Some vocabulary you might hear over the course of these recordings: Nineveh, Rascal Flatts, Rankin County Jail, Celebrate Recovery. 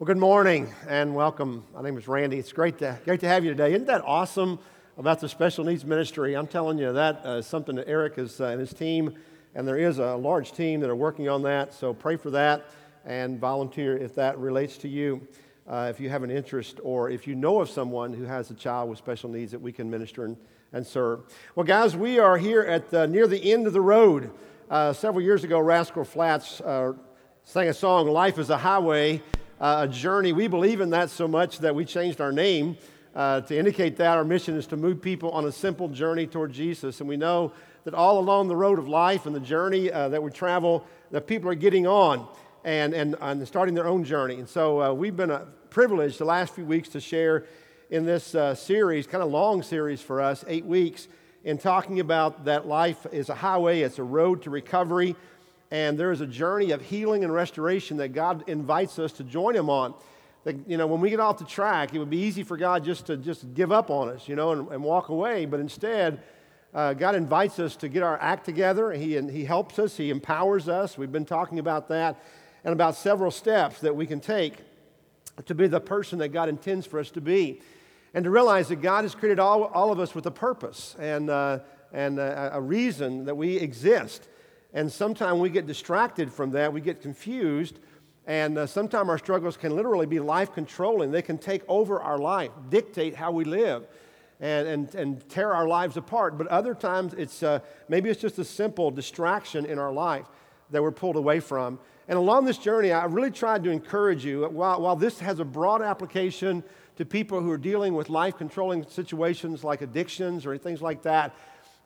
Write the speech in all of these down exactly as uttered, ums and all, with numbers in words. Well, good morning and welcome. My name is Randy. It's great to great to have you today. Isn't that awesome about the special needs ministry? I'm telling you, that is something that Eric is, uh, and his team, and there is a large team that are working on that. So pray for that and volunteer if that relates to you. Uh, if you have an interest or if you know of someone who has a child with special needs that we can minister and, and serve. Well, guys, we are here at the, near the end of the road. Uh, several years ago, Rascal Flatts uh, sang a song, "Life is a Highway." Uh, a journey. We believe in that so much that we changed our name uh, to indicate that our mission is to move people on a simple journey toward Jesus. And we know that all along the road of life and the journey uh, that we travel, that people are getting on and, and, and starting their own journey. And so uh, we've been uh, privileged the last few weeks to share in this uh, series, kind of long series for us, eight weeks, in talking about that life is a highway, it's a road to recovery. And there is a journey of healing and restoration that God invites us to join Him on. That, you know, when we get off the track, it would be easy for God just to just give up on us, you know, and, and walk away. But instead, uh, God invites us to get our act together. He and He helps us. He empowers us. We've been talking about that and about several steps that we can take to be the person that God intends for us to be, and to realize that God has created all, all of us with a purpose and uh, and a, a reason that we exist. And sometimes we get distracted from that, we get confused, and uh, sometimes our struggles can literally be life-controlling. They can take over our life, dictate how we live, and and, and tear our lives apart. But other times, it's uh, maybe it's just a simple distraction in our life that we're pulled away from. And along this journey, I really tried to encourage you, while, while this has a broad application to people who are dealing with life-controlling situations like addictions or things like that,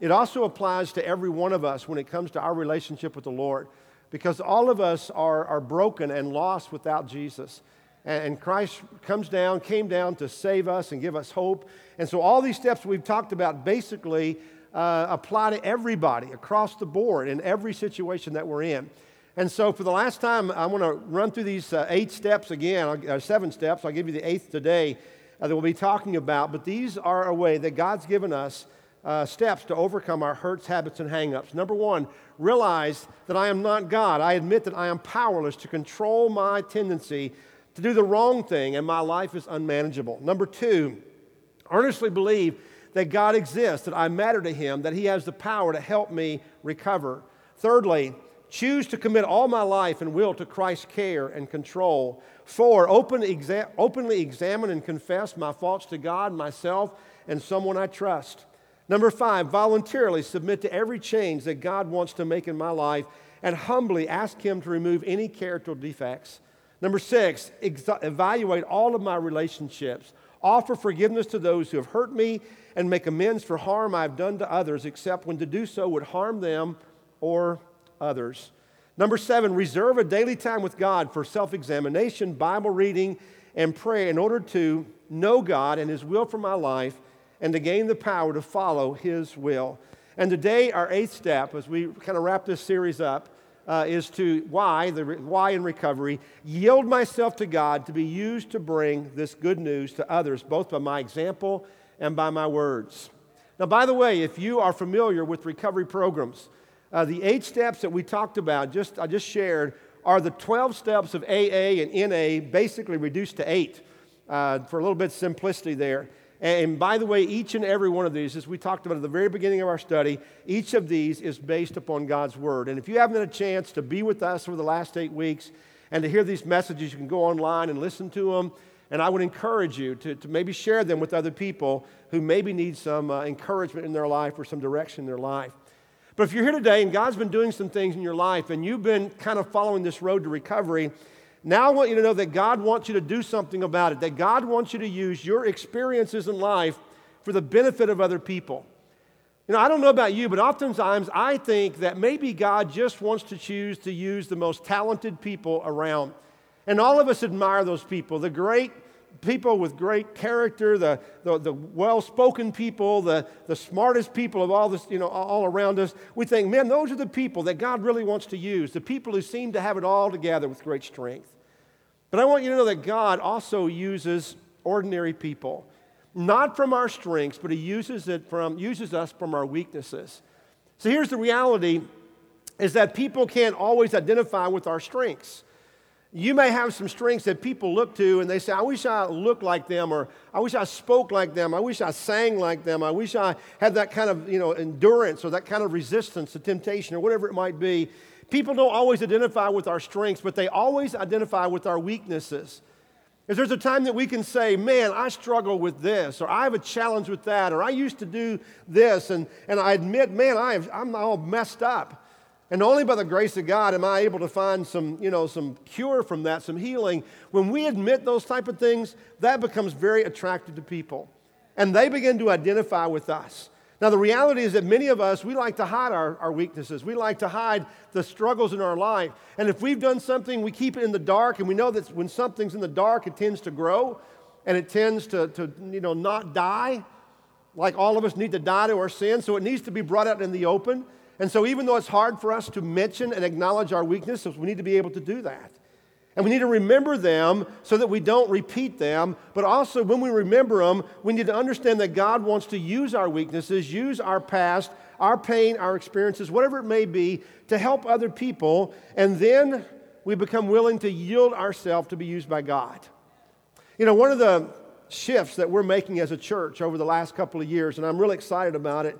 it also applies to every one of us when it comes to our relationship with the Lord, because all of us are, are broken and lost without Jesus. And, and Christ comes down, came down to save us and give us hope. And so all these steps we've talked about basically uh, apply to everybody across the board in every situation that we're in. And so for the last time, I want to run through these uh, eight steps again, or seven steps. I'll give you the eighth today uh, that we'll be talking about. But these are a way that God's given us Uh, steps to overcome our hurts, habits, and hang-ups. Number one, realize that I am not God. I admit that I am powerless to control my tendency to do the wrong thing, and my life is unmanageable. Number two, earnestly believe that God exists, that I matter to Him, that He has the power to help me recover. Thirdly, choose to commit all my life and will to Christ's care and control. Four, open, exa- openly examine and confess my faults to God, myself, and someone I trust. Number five, voluntarily submit to every change that God wants to make in my life and humbly ask Him to remove any character defects. Number six, ex- evaluate all of my relationships. Offer forgiveness to those who have hurt me and make amends for harm I have done to others, except when to do so would harm them or others. Number seven, reserve a daily time with God for self-examination, Bible reading, and prayer in order to know God and His will for my life, and to gain the power to follow His will. And today, our eighth step, as we kind of wrap this series up, uh, is to why, the re- why in recovery, yield myself to God to be used to bring this good news to others, both by my example and by my words. Now, by the way, if you are familiar with recovery programs, uh, the eight steps that we talked about, just I just shared, are the twelve steps of A A and N A, basically reduced to eight, uh, for a little bit of simplicity there. And by the way, each and every one of these, as we talked about at the very beginning of our study, each of these is based upon God's Word. And if you haven't had a chance to be with us over the last eight weeks and to hear these messages, you can go online and listen to them. And I would encourage you to, to maybe share them with other people who maybe need some uh, encouragement in their life or some direction in their life. But if you're here today and God's been doing some things in your life and you've been kind of following this road to recovery, now I want you to know that God wants you to do something about it, that God wants you to use your experiences in life for the benefit of other people. You know, I don't know about you, but oftentimes I think that maybe God just wants to choose to use the most talented people around. And all of us admire those people, the great people with great character, the, the, the well-spoken people, the, the smartest people of all this, you know, all around us. We think, man, those are the people that God really wants to use, the people who seem to have it all together with great strength. But I want you to know that God also uses ordinary people, not from our strengths, but He uses it from uses us from our weaknesses. So here's the reality, is that people can't always identify with our strengths. You may have some strengths that people look to and they say, I wish I looked like them, or I wish I spoke like them, I wish I sang like them, I wish I had that kind of, you know, endurance or that kind of resistance to temptation or whatever it might be. People don't always identify with our strengths, but they always identify with our weaknesses. Because there's a time that we can say, man, I struggle with this, or I have a challenge with that, or I used to do this, and, and I admit, man, I have, I'm all messed up. And only by the grace of God am I able to find some, you know, some cure from that, some healing. When we admit those type of things, that becomes very attractive to people. And they begin to identify with us. Now, the reality is that many of us, we like to hide our, our weaknesses. We like to hide the struggles in our life. And if we've done something, we keep it in the dark. And we know that when something's in the dark, it tends to grow and it tends to, to you know, not die. Like all of us need to die to our sin. So it needs to be brought out in the open. And so even though it's hard for us to mention and acknowledge our weaknesses, we need to be able to do that. And we need to remember them so that we don't repeat them. But also when we remember them, we need to understand that God wants to use our weaknesses, use our past, our pain, our experiences, whatever it may be, to help other people. And then we become willing to yield ourselves to be used by God. You know, one of the shifts that we're making as a church over the last couple of years, and I'm really excited about it,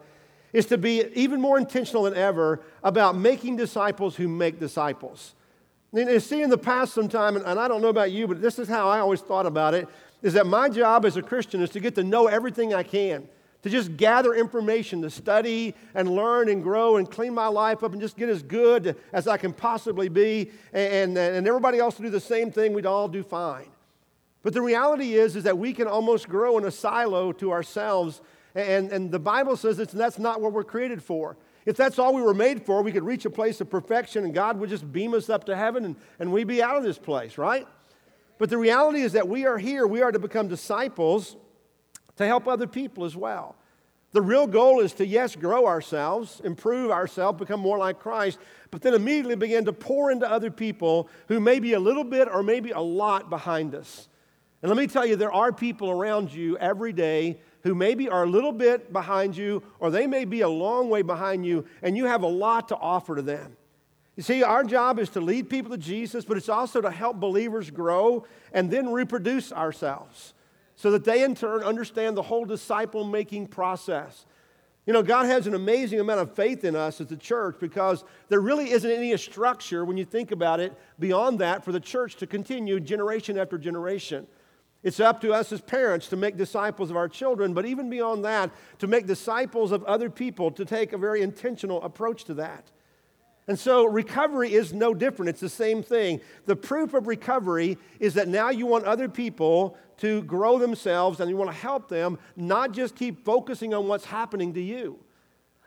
is to be even more intentional than ever about making disciples who make disciples. You see, in the past sometime, and I don't know about you, but this is how I always thought about it, is that my job as a Christian is to get to know everything I can, to just gather information, to study and learn and grow and clean my life up and just get as good as I can possibly be, and, and everybody else to do the same thing, we'd all do fine. But the reality is, is that we can almost grow in a silo to ourselves. And, and the Bible says that that's not what we're created for. If that's all we were made for, we could reach a place of perfection and God would just beam us up to heaven and, and we'd be out of this place, right? But the reality is that we are here. We are to become disciples to help other people as well. The real goal is to, yes, grow ourselves, improve ourselves, become more like Christ, but then immediately begin to pour into other people who may be a little bit or maybe a lot behind us. And let me tell you, there are people around you every day who maybe are a little bit behind you, or they may be a long way behind you, and you have a lot to offer to them. You see, our job is to lead people to Jesus, but it's also to help believers grow and then reproduce ourselves so that they in turn understand the whole disciple-making process. You know, God has an amazing amount of faith in us as the church because there really isn't any structure, when you think about it, beyond that for the church to continue generation after generation. It's up to us as parents to make disciples of our children, but even beyond that, to make disciples of other people, to take a very intentional approach to that. And so recovery is no different. It's the same thing. The proof of recovery is that now you want other people to grow themselves and you want to help them, not just keep focusing on what's happening to you.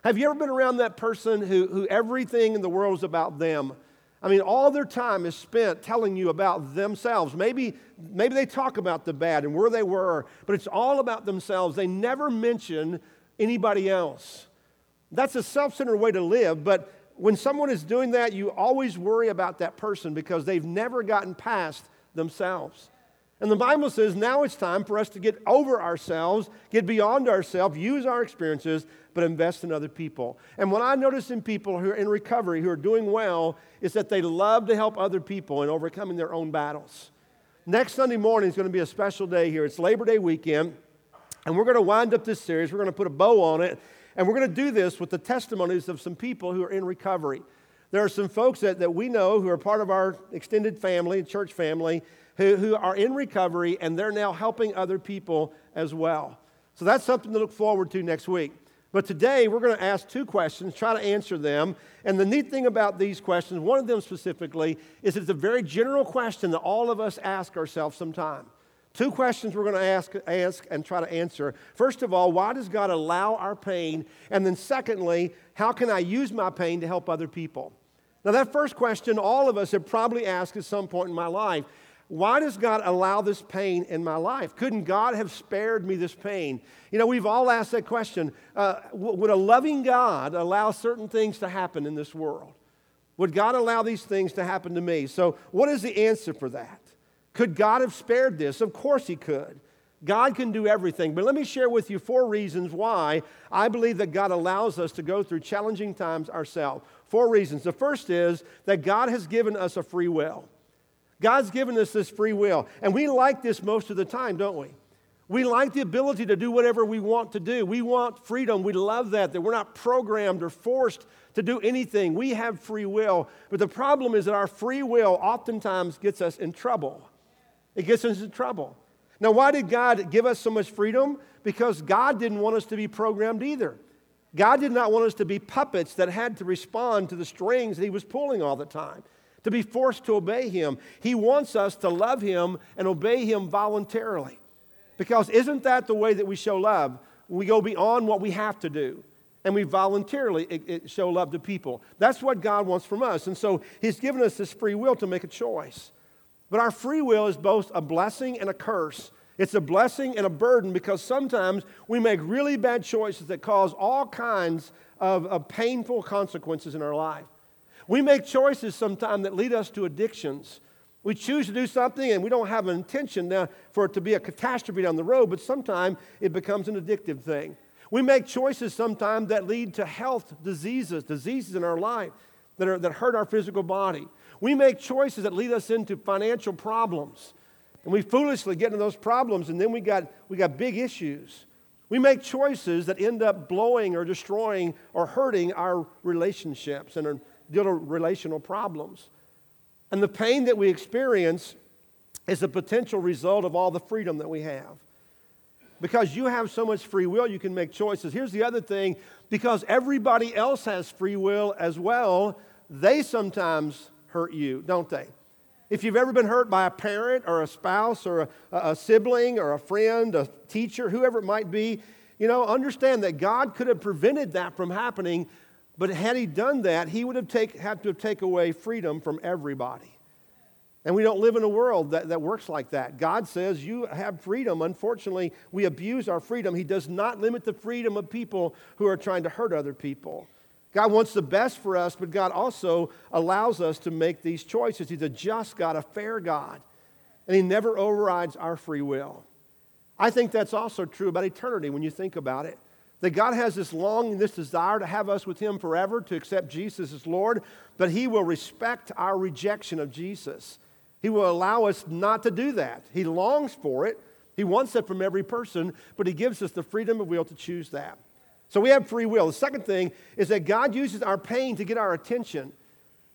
Have you ever been around that person who, who everything in the world is about them? I mean, all their time is spent telling you about themselves. Maybe, maybe they talk about the bad and where they were, but it's all about themselves. They never mention anybody else. That's a self-centered way to live, but when someone is doing that, you always worry about that person because they've never gotten past themselves. And the Bible says now it's time for us to get over ourselves, get beyond ourselves, use our experiences, but invest in other people. And what I notice in people who are in recovery, who are doing well, is that they love to help other people in overcoming their own battles. Next Sunday morning is going to be a special day here. It's Labor Day weekend, and we're going to wind up this series. We're going to put a bow on it, and we're going to do this with the testimonies of some people who are in recovery. There are some folks that, that we know who are part of our extended family, church family, who, who are in recovery, and they're now helping other people as well. So that's something to look forward to next week. But today, we're going to ask two questions, try to answer them. And the neat thing about these questions, one of them specifically, is it's a very general question that all of us ask ourselves sometime. Two questions we're going to ask, ask and try to answer. First of all, why does God allow our pain? And then secondly, how can I use my pain to help other people? Now, that first question, all of us have probably asked at some point in my life. Why does God allow this pain in my life? Couldn't God have spared me this pain? You know, we've all asked that question. Uh, would a loving God allow certain things to happen in this world? Would God allow these things to happen to me? So what is the answer for that? Could God have spared this? Of course he could. God can do everything. But let me share with you four reasons why I believe that God allows us to go through challenging times ourselves. Four reasons. The first is that God has given us a free will. God's given us this free will, and we like this most of the time, don't we? We like the ability to do whatever we want to do. We want freedom. We love that, that we're not programmed or forced to do anything. We have free will. But the problem is that our free will oftentimes gets us in trouble. It gets us in trouble. Now, why did God give us so much freedom? Because God didn't want us to be programmed either. God did not want us to be puppets that had to respond to the strings that He was pulling all the time, to be forced to obey Him. He wants us to love Him and obey Him voluntarily. Because isn't that the way that we show love? We go beyond what we have to do, and we voluntarily show love to people. That's what God wants from us. And so He's given us this free will to make a choice. But our free will is both a blessing and a curse. It's a blessing and a burden because sometimes we make really bad choices that cause all kinds of, of painful consequences in our life. We make choices sometimes that lead us to addictions. We choose to do something and we don't have an intention now for it to be a catastrophe down the road, but sometimes it becomes an addictive thing. We make choices sometimes that lead to health diseases, diseases in our life that are, that hurt our physical body. We make choices that lead us into financial problems, and we foolishly get into those problems, and then we got, we got big issues. We make choices that end up blowing or destroying or hurting our relationships and our deal with relational problems. And the pain that we experience is a potential result of all the freedom that we have. Because you have so much free will, you can make choices. Here's the other thing, because everybody else has free will as well, they sometimes hurt you, don't they? If you've ever been hurt by a parent or a spouse or a, a sibling or a friend, a teacher, whoever it might be, you know, understand that God could have prevented that from happening, but had He done that, He would have take, had to have taken away freedom from everybody. And we don't live in a world that, that works like that. God says you have freedom. Unfortunately, we abuse our freedom. He does not limit the freedom of people who are trying to hurt other people. God wants the best for us, but God also allows us to make these choices. He's a just God, a fair God, and He never overrides our free will. I think that's also true about eternity when you think about it, that God has this longing, this desire to have us with Him forever, to accept Jesus as Lord, but He will respect our rejection of Jesus. He will allow us not to do that. He longs for it. He wants it from every person, but He gives us the freedom of will to choose that. So we have free will. The second thing is that God uses our pain to get our attention,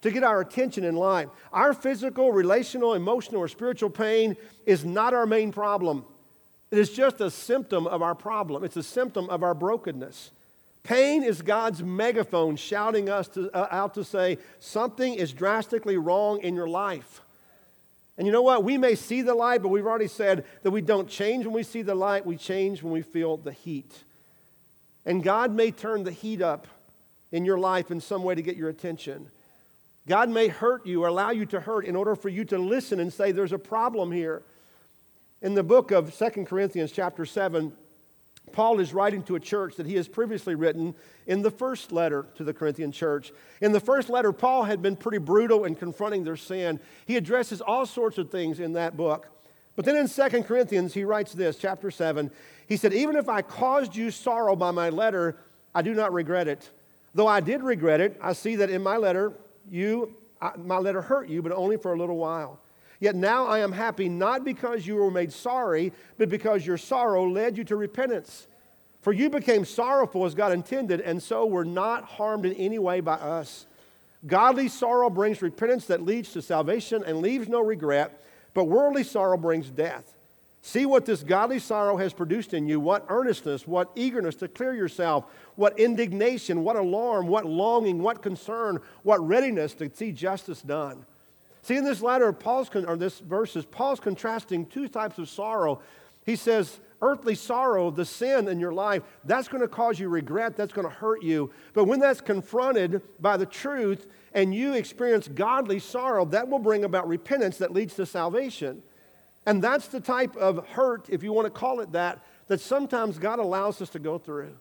to get our attention in life. Our physical, relational, emotional, or spiritual pain is not our main problem. It is just a symptom of our problem. It's a symptom of our brokenness. Pain is God's megaphone shouting us to, uh, out to say, something is drastically wrong in your life. And you know what? We may see the light, but we've already said that we don't change when we see the light. We change when we feel the heat. And God may turn the heat up in your life in some way to get your attention. God may hurt you or allow you to hurt in order for you to listen and say, there's a problem here. In the book of Second Corinthians chapter seven, Paul is writing to a church that he has previously written in the first letter to the Corinthian church. In the first letter, Paul had been pretty brutal in confronting their sin. He addresses all sorts of things in that book. But then in Second Corinthians, he writes this, chapter seven, he said, even if I caused you sorrow by my letter, I do not regret it. Though I did regret it, I see that in my letter, you, I, my letter hurt you, but only for a little while. Yet now I am happy, not because you were made sorry, but because your sorrow led you to repentance. For you became sorrowful as God intended, and so were not harmed in any way by us. Godly sorrow brings repentance that leads to salvation and leaves no regret, but worldly sorrow brings death. See what this godly sorrow has produced in you, what earnestness, what eagerness to clear yourself, what indignation, what alarm, what longing, what concern, what readiness to see justice done. See, in this letter, Paul's con- or this verse is Paul's contrasting two types of sorrow. He says, earthly sorrow, the sin in your life, that's going to cause you regret, that's going to hurt you. But when that's confronted by the truth and you experience godly sorrow, that will bring about repentance that leads to salvation. And that's the type of hurt, if you want to call it that, that sometimes God allows us to go through.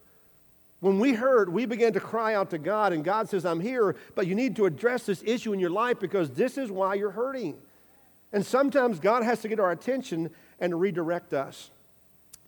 When we hurt, we begin to cry out to God, and God says, I'm here, but you need to address this issue in your life because this is why you're hurting. And sometimes God has to get our attention and redirect us.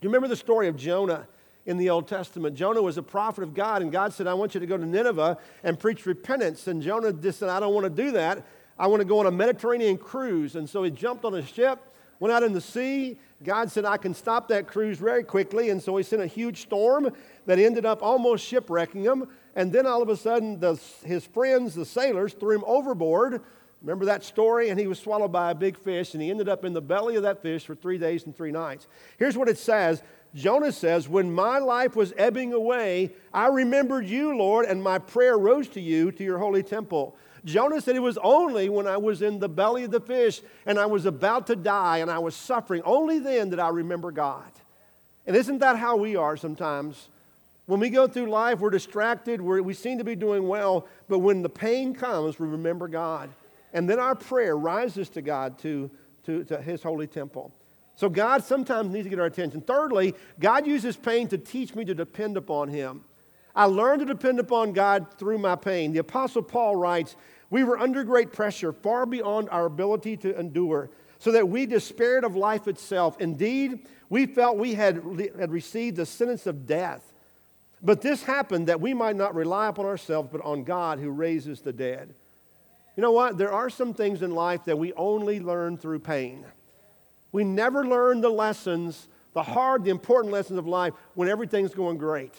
Do you remember the story of Jonah in the Old Testament? Jonah was a prophet of God, and God said, I want you to go to Nineveh and preach repentance. And Jonah just said, I don't want to do that. I want to go on a Mediterranean cruise. And so he jumped on a ship, went out in the sea. God said, I can stop that cruise very quickly. And so he sent a huge storm that ended up almost shipwrecking him. And then all of a sudden, the, his friends, the sailors, threw him overboard. Remember that story? And he was swallowed by a big fish, and he ended up in the belly of that fish for three days and three nights. Here's what it says. Jonah says, when my life was ebbing away, I remembered you, Lord, and my prayer rose to you, to your holy temple. Jonah said, it was only when I was in the belly of the fish and I was about to die and I was suffering, only then did I remember God. And isn't that how we are sometimes? When we go through life, we're distracted, we're, we seem to be doing well, but when the pain comes, we remember God. And then our prayer rises to God, to, to, to his holy temple. So God sometimes needs to get our attention. Thirdly, God uses pain to teach me to depend upon him. I learned to depend upon God through my pain. The Apostle Paul writes, we were under great pressure, far beyond our ability to endure, so that we despaired of life itself. Indeed, we felt we had, had received the sentence of death. But this happened that we might not rely upon ourselves, but on God who raises the dead. You know what? There are some things in life that we only learn through pain. We never learn the lessons, the hard, the important lessons of life when everything's going great,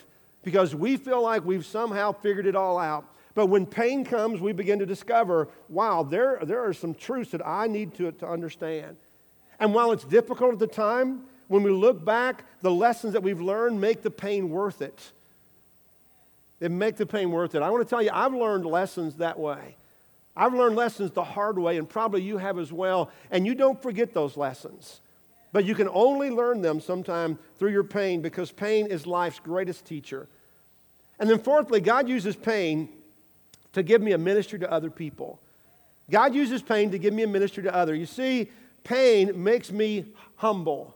because we feel like we've somehow figured it all out. But when pain comes, we begin to discover, wow, there, there are some truths that I need to, to understand. And while it's difficult at the time, when we look back, the lessons that we've learned make the pain worth it. They make the pain worth it. I want to tell you, I've learned lessons that way. I've learned lessons the hard way, and probably you have as well, and you don't forget those lessons. But you can only learn them sometime through your pain, because pain is life's greatest teacher. And then fourthly, God uses pain to give me a ministry to other people. God uses pain to give me a ministry to others. You see, pain makes me humble.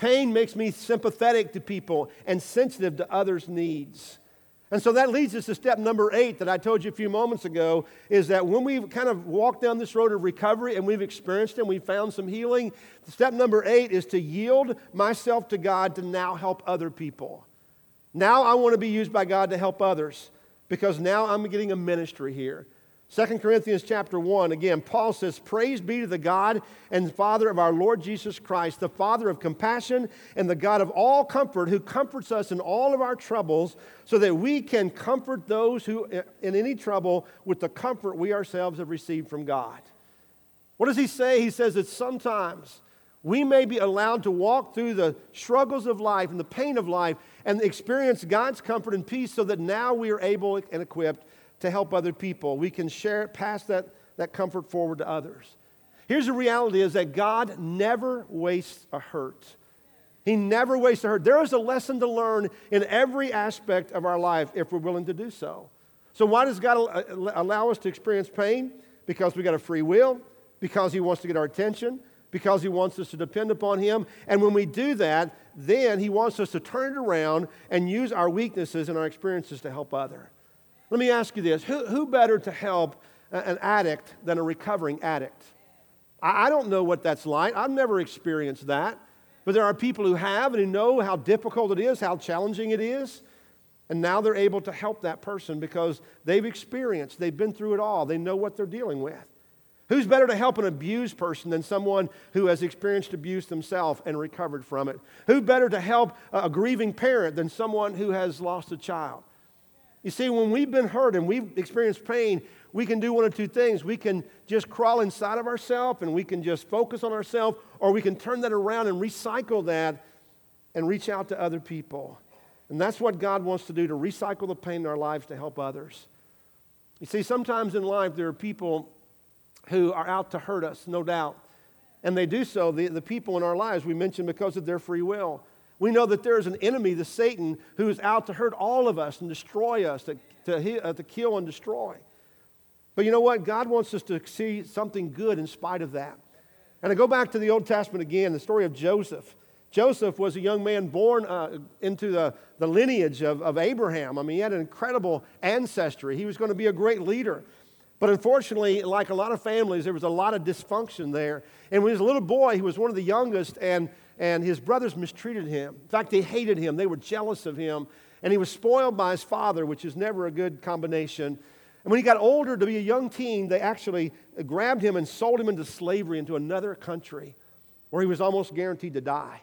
Pain makes me sympathetic to people and sensitive to others' needs. And so that leads us to step number eight that I told you a few moments ago, is that when we've kind of walked down this road of recovery and we've experienced it and we've found some healing, step number eight is to yield myself to God to now help other people. Now I want to be used by God to help others, because now I'm getting a ministry here. Second Corinthians chapter one, again, Paul says, praise be to the God and Father of our Lord Jesus Christ, the Father of compassion and the God of all comfort, who comforts us in all of our troubles, so that we can comfort those who in any trouble with the comfort we ourselves have received from God. What does he say? He says that sometimes we may be allowed to walk through the struggles of life and the pain of life and experience God's comfort and peace, so that now we are able and equipped to help other people. We can share it, pass that, that comfort forward to others. Here's the reality, is that God never wastes a hurt. He never wastes a hurt. There is a lesson to learn in every aspect of our life if we're willing to do so. So why does God allow us to experience pain? Because we got a free will, because he wants to get our attention, because he wants us to depend upon him. And when we do that, then he wants us to turn it around and use our weaknesses and our experiences to help others. Let me ask you this. Who, who better to help an addict than a recovering addict? I, I don't know what that's like. I've never experienced that. But there are people who have and who know how difficult it is, how challenging it is. And now they're able to help that person because they've experienced, they've been through it all. They know what they're dealing with. Who's better to help an abused person than someone who has experienced abuse themselves and recovered from it? Who better to help a grieving parent than someone who has lost a child? You see, when we've been hurt and we've experienced pain, we can do one of two things. We can just crawl inside of ourselves and we can just focus on ourselves, or we can turn that around and recycle that and reach out to other people. And that's what God wants to do, to recycle the pain in our lives to help others. You see, sometimes in life there are people who are out to hurt us, no doubt. And they do so, the, the people in our lives we mentioned, because of their free will. We know that there is an enemy, the Satan, who is out to hurt all of us and destroy us, to, to, to kill and destroy. But you know what? God wants us to see something good in spite of that. And I go back to the Old Testament again, the story of Joseph. Joseph was a young man born uh, into the, the lineage of, of Abraham. I mean, he had an incredible ancestry. He was going to be a great leader. But unfortunately, like a lot of families, there was a lot of dysfunction there. And when he was a little boy, he was one of the youngest, and And his brothers mistreated him. In fact, they hated him. They were jealous of him. And he was spoiled by his father, which is never a good combination. And when he got older to be a young teen, they actually grabbed him and sold him into slavery into another country where he was almost guaranteed to die.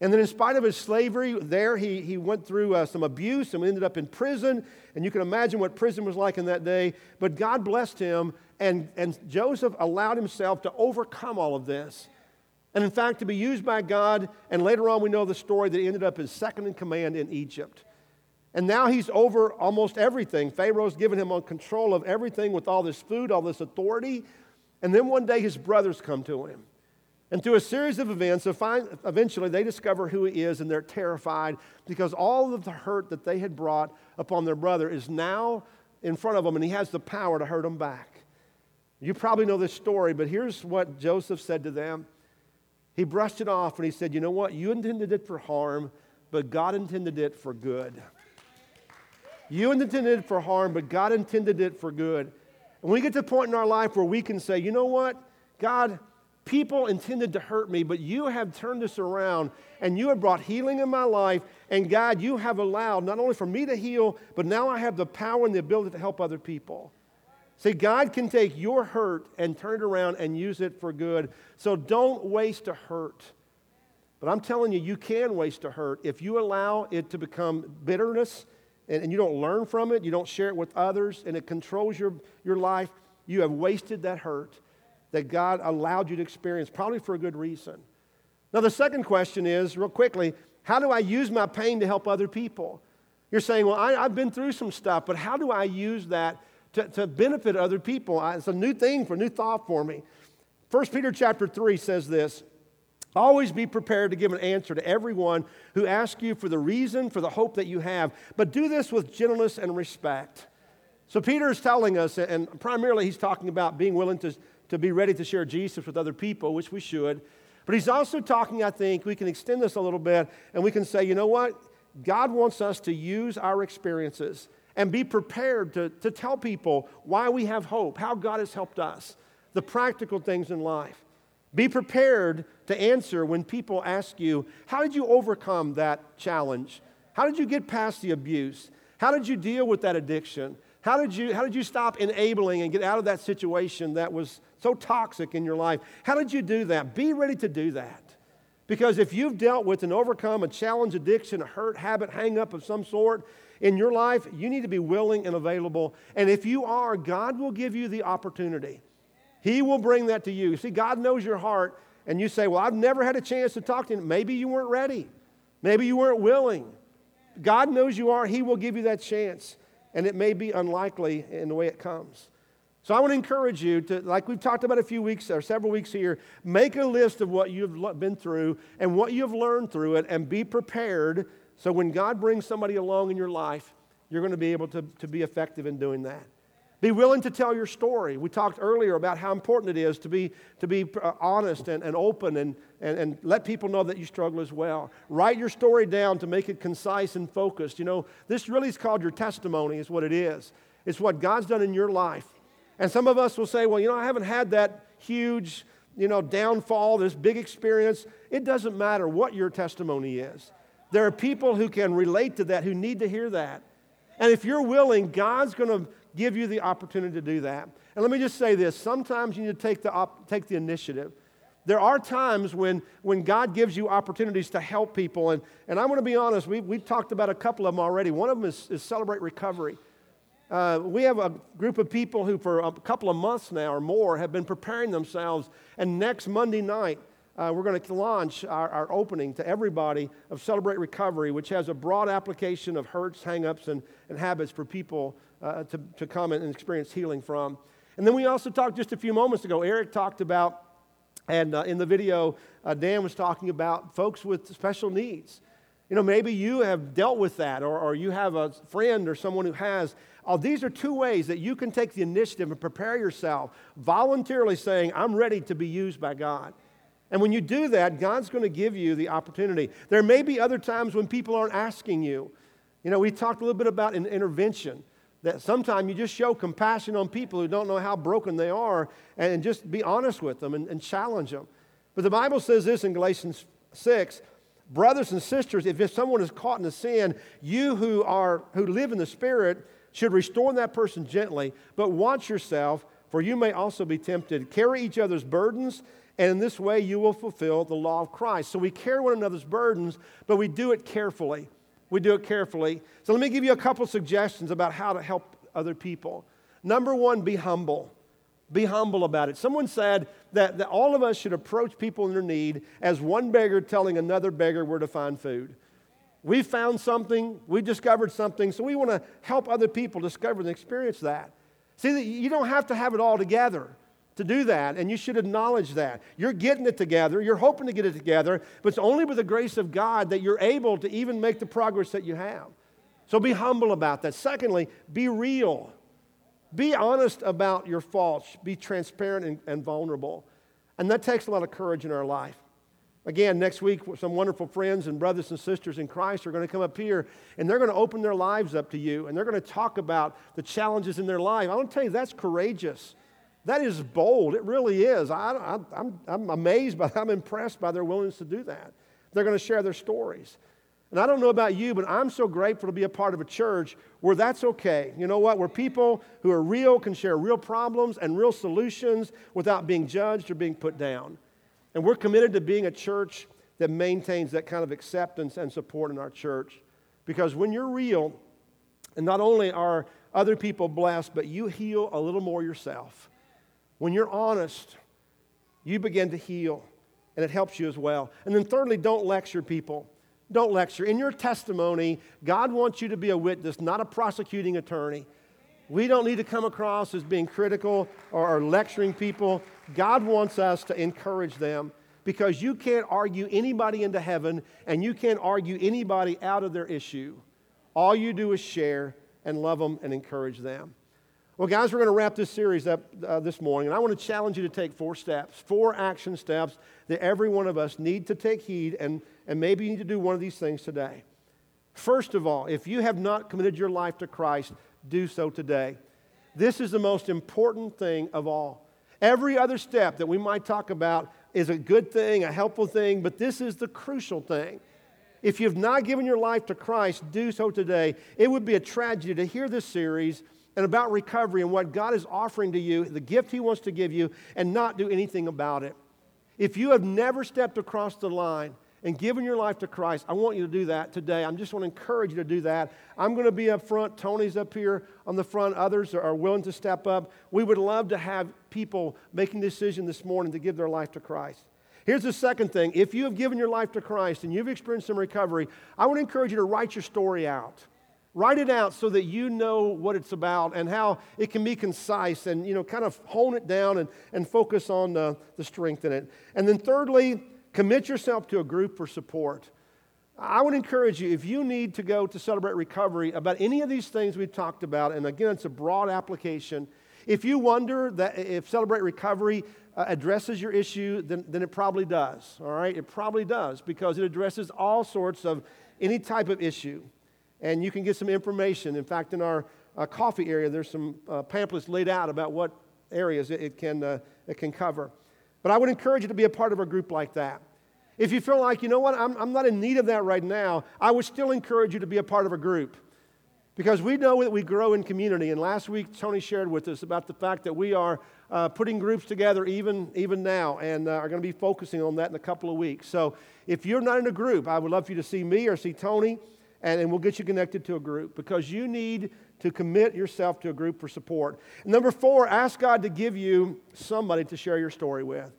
And then in spite of his slavery there, he, he went through uh, some abuse and ended up in prison. And you can imagine what prison was like in that day. But God blessed him, and, and Joseph allowed himself to overcome all of this. And in fact, to be used by God. And later on, we know the story that he ended up as second in command in Egypt. And now he's over almost everything. Pharaoh's given him on control of everything with all this food, all this authority. And then one day his brothers come to him. And through a series of events, eventually they discover who he is, and they're terrified because all of the hurt that they had brought upon their brother is now in front of them, and he has the power to hurt them back. You probably know this story, but here's what Joseph said to them. He brushed it off, and he said, you know what? You intended it for harm, but God intended it for good. You intended it for harm, but God intended it for good. And we get to the point in our life where we can say, you know what? God, people intended to hurt me, but you have turned this around, and you have brought healing in my life, and God, you have allowed not only for me to heal, but now I have the power and the ability to help other people. See, God can take your hurt and turn it around and use it for good. So don't waste a hurt. But I'm telling you, you can waste a hurt if you allow it to become bitterness, and, and you don't learn from it, you don't share it with others, and it controls your, your life. You have wasted that hurt that God allowed you to experience, probably for a good reason. Now, the second question is, real quickly, how do I use my pain to help other people? You're saying, well, I, I've been through some stuff, but how do I use that to, to benefit other people? I, it's a new thing, for a new thought for me. First Peter chapter three says this, always be prepared to give an answer to everyone who asks you for the reason, for the hope that you have, but do this with gentleness and respect. So Peter is telling us, and primarily he's talking about being willing to to be ready to share Jesus with other people, which we should. But he's also talking, I think, we can extend this a little bit, and we can say, you know what? God wants us to use our experiences and be prepared to, to tell people why we have hope, how God has helped us, the practical things in life. Be prepared to answer when people ask you, how did you overcome that challenge? How did you get past the abuse? How did you deal with that addiction? How did you, how did you stop enabling and get out of that situation that was so toxic in your life? How did you do that? Be ready to do that. Because if you've dealt with and overcome a challenge, addiction, a hurt, habit, hang-up of some sort in your life, you need to be willing and available. And if you are, God will give you the opportunity. He will bring that to you. See, God knows your heart, and you say, well, I've never had a chance to talk to him. Maybe you weren't ready. Maybe you weren't willing. God knows you are. He will give you that chance. And it may be unlikely in the way it comes. So I want to encourage you to, like we've talked about a few weeks or several weeks here, make a list of what you've been through and what you've learned through it, and be prepared so when God brings somebody along in your life, you're going to be able to, to be effective in doing that. Be willing to tell your story. We talked earlier about how important it is to be, to be honest and, and open and, and, and let people know that you struggle as well. Write your story down to make it concise and focused. You know, this really is called your testimony, is what it is. It's what God's done in your life. And some of us will say, well, you know, I haven't had that huge, you know, downfall, this big experience. It doesn't matter what your testimony is. There are people who can relate to that, who need to hear that. And if you're willing, God's going to give you the opportunity to do that. And let me just say this. Sometimes you need to take the, op- take the initiative. There are times when, when God gives you opportunities to help people. And, and I'm going to be honest, we, we've talked about a couple of them already. One of them is, is Celebrate Recovery. Uh, we have a group of people who for a couple of months now or more have been preparing themselves. And next Monday night, uh, we're going to launch our, our opening to everybody of Celebrate Recovery, which has a broad application of hurts, hang-ups, and, and habits for people Uh, to, to come and experience healing from. And then we also talked just a few moments ago, Eric talked about, and uh, in the video, uh, Dan was talking about folks with special needs. You know, maybe you have dealt with that, or, or you have a friend or someone who has. Oh, these are two ways that you can take the initiative and prepare yourself, voluntarily saying, I'm ready to be used by God. And when you do that, God's going to give you the opportunity. There may be other times when people aren't asking you. You know, we talked a little bit about an intervention. That sometimes you just show compassion on people who don't know how broken they are, and just be honest with them and, and challenge them. But the Bible says this in Galatians six, brothers and sisters, if, if someone is caught in a sin, you who are who live in the Spirit should restore that person gently, but watch yourself, for you may also be tempted. Carry each other's burdens, and in this way you will fulfill the law of Christ. So we carry one another's burdens, but we do it carefully. We do it carefully. So let me give you a couple suggestions about how to help other people. Number one, be humble. Be humble about it. Someone said that, that all of us should approach people in their need as one beggar telling another beggar where to find food. We found something, we discovered something, so we want to help other people discover and experience that. See, you don't have to have it all together to do that, and you should acknowledge that. You're getting it together, you're hoping to get it together, but it's only with the grace of God that you're able to even make the progress that you have. So be humble about that. Secondly, be real. Be honest about your faults. Be transparent and, and vulnerable. And that takes a lot of courage in our life. Again, next week, some wonderful friends and brothers and sisters in Christ are going to come up here, and they're going to open their lives up to you, and they're going to talk about the challenges in their life. I want to tell you, that's courageous. That is bold. It really is. I, I, I'm, I'm amazed by, I'm impressed by their willingness to do that. They're going to share their stories. And I don't know about you, but I'm so grateful to be a part of a church where that's okay. You know what? Where people who are real can share real problems and real solutions without being judged or being put down. And we're committed to being a church that maintains that kind of acceptance and support in our church. Because when you're real, and not only are other people blessed, but you heal a little more yourself. When you're honest, you begin to heal, and it helps you as well. And then thirdly, don't lecture people. Don't lecture. In your testimony, God wants you to be a witness, not a prosecuting attorney. We don't need to come across as being critical or lecturing people. God wants us to encourage them, because you can't argue anybody into heaven, and you can't argue anybody out of their issue. All you do is share and love them and encourage them. Well, guys, we're going to wrap this series up uh, this morning, and I want to challenge you to take four steps, four action steps that every one of us need to take heed, and, and maybe you need to do one of these things today. First of all, if you have not committed your life to Christ, do so today. This is the most important thing of all. Every other step that we might talk about is a good thing, a helpful thing, but this is the crucial thing. If you've not given your life to Christ, do so today. It would be a tragedy to hear this series and about recovery and what God is offering to you, the gift He wants to give you, and not do anything about it. If you have never stepped across the line and given your life to Christ, I want you to do that today. I just want to encourage you to do that. I'm going to be up front. Tony's up here on the front. Others are willing to step up. We would love to have people making the decision this morning to give their life to Christ. Here's the second thing. If you have given your life to Christ and you've experienced some recovery, I want to encourage you to write your story out. Write it out so that you know what it's about and how it can be concise, and, you know, kind of hone it down and, and focus on the, the strength in it. And then thirdly, commit yourself to a group for support. I would encourage you, if you need to go to Celebrate Recovery about any of these things we've talked about, and again, it's a broad application. If you wonder that if Celebrate Recovery uh, addresses your issue, then, then it probably does, all right? It probably does, because it addresses all sorts of any type of issue. And you can get some information. In fact, in our uh, coffee area, there's some uh, pamphlets laid out about what areas it, it can uh, it can cover. But I would encourage you to be a part of a group like that. If you feel like, you know what, I'm, I'm not in need of that right now, I would still encourage you to be a part of a group. Because we know that we grow in community. And last week, Tony shared with us about the fact that we are uh, putting groups together even, even now, and uh, are going to be focusing on that in a couple of weeks. So if you're not in a group, I would love for you to see me or see Tony, and we'll get you connected to a group, because you need to commit yourself to a group for support. And number four, ask God to give you somebody to share your story with.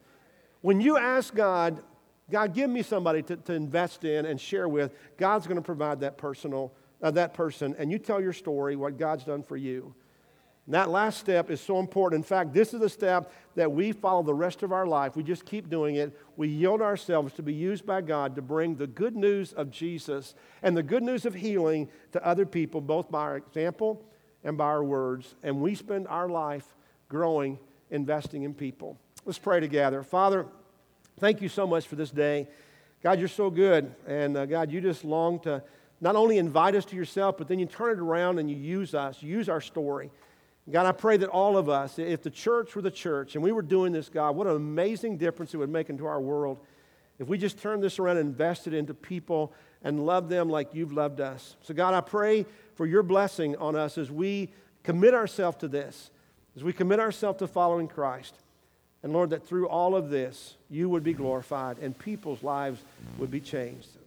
When you ask God, God, give me somebody to, to invest in and share with, God's going to provide that personal, uh, that person, and you tell your story, what God's done for you. And that last step is so important. In fact, this is a step that we follow the rest of our life. We just keep doing it. We yield ourselves to be used by God to bring the good news of Jesus and the good news of healing to other people, both by our example and by our words. And we spend our life growing, investing in people. Let's pray together. Father, thank you so much for this day. God, you're so good. And uh, God, you just long to not only invite us to yourself, but then you turn it around and you use us, you use our story. God, I pray that all of us, if the church were the church and we were doing this, God, what an amazing difference it would make into our world. if we just turn this around and invest it into people and love them like you've loved us. So God, I pray for your blessing on us as we commit ourselves to this, as we commit ourselves to following Christ. And Lord, that through all of this, you would be glorified and people's lives would be changed.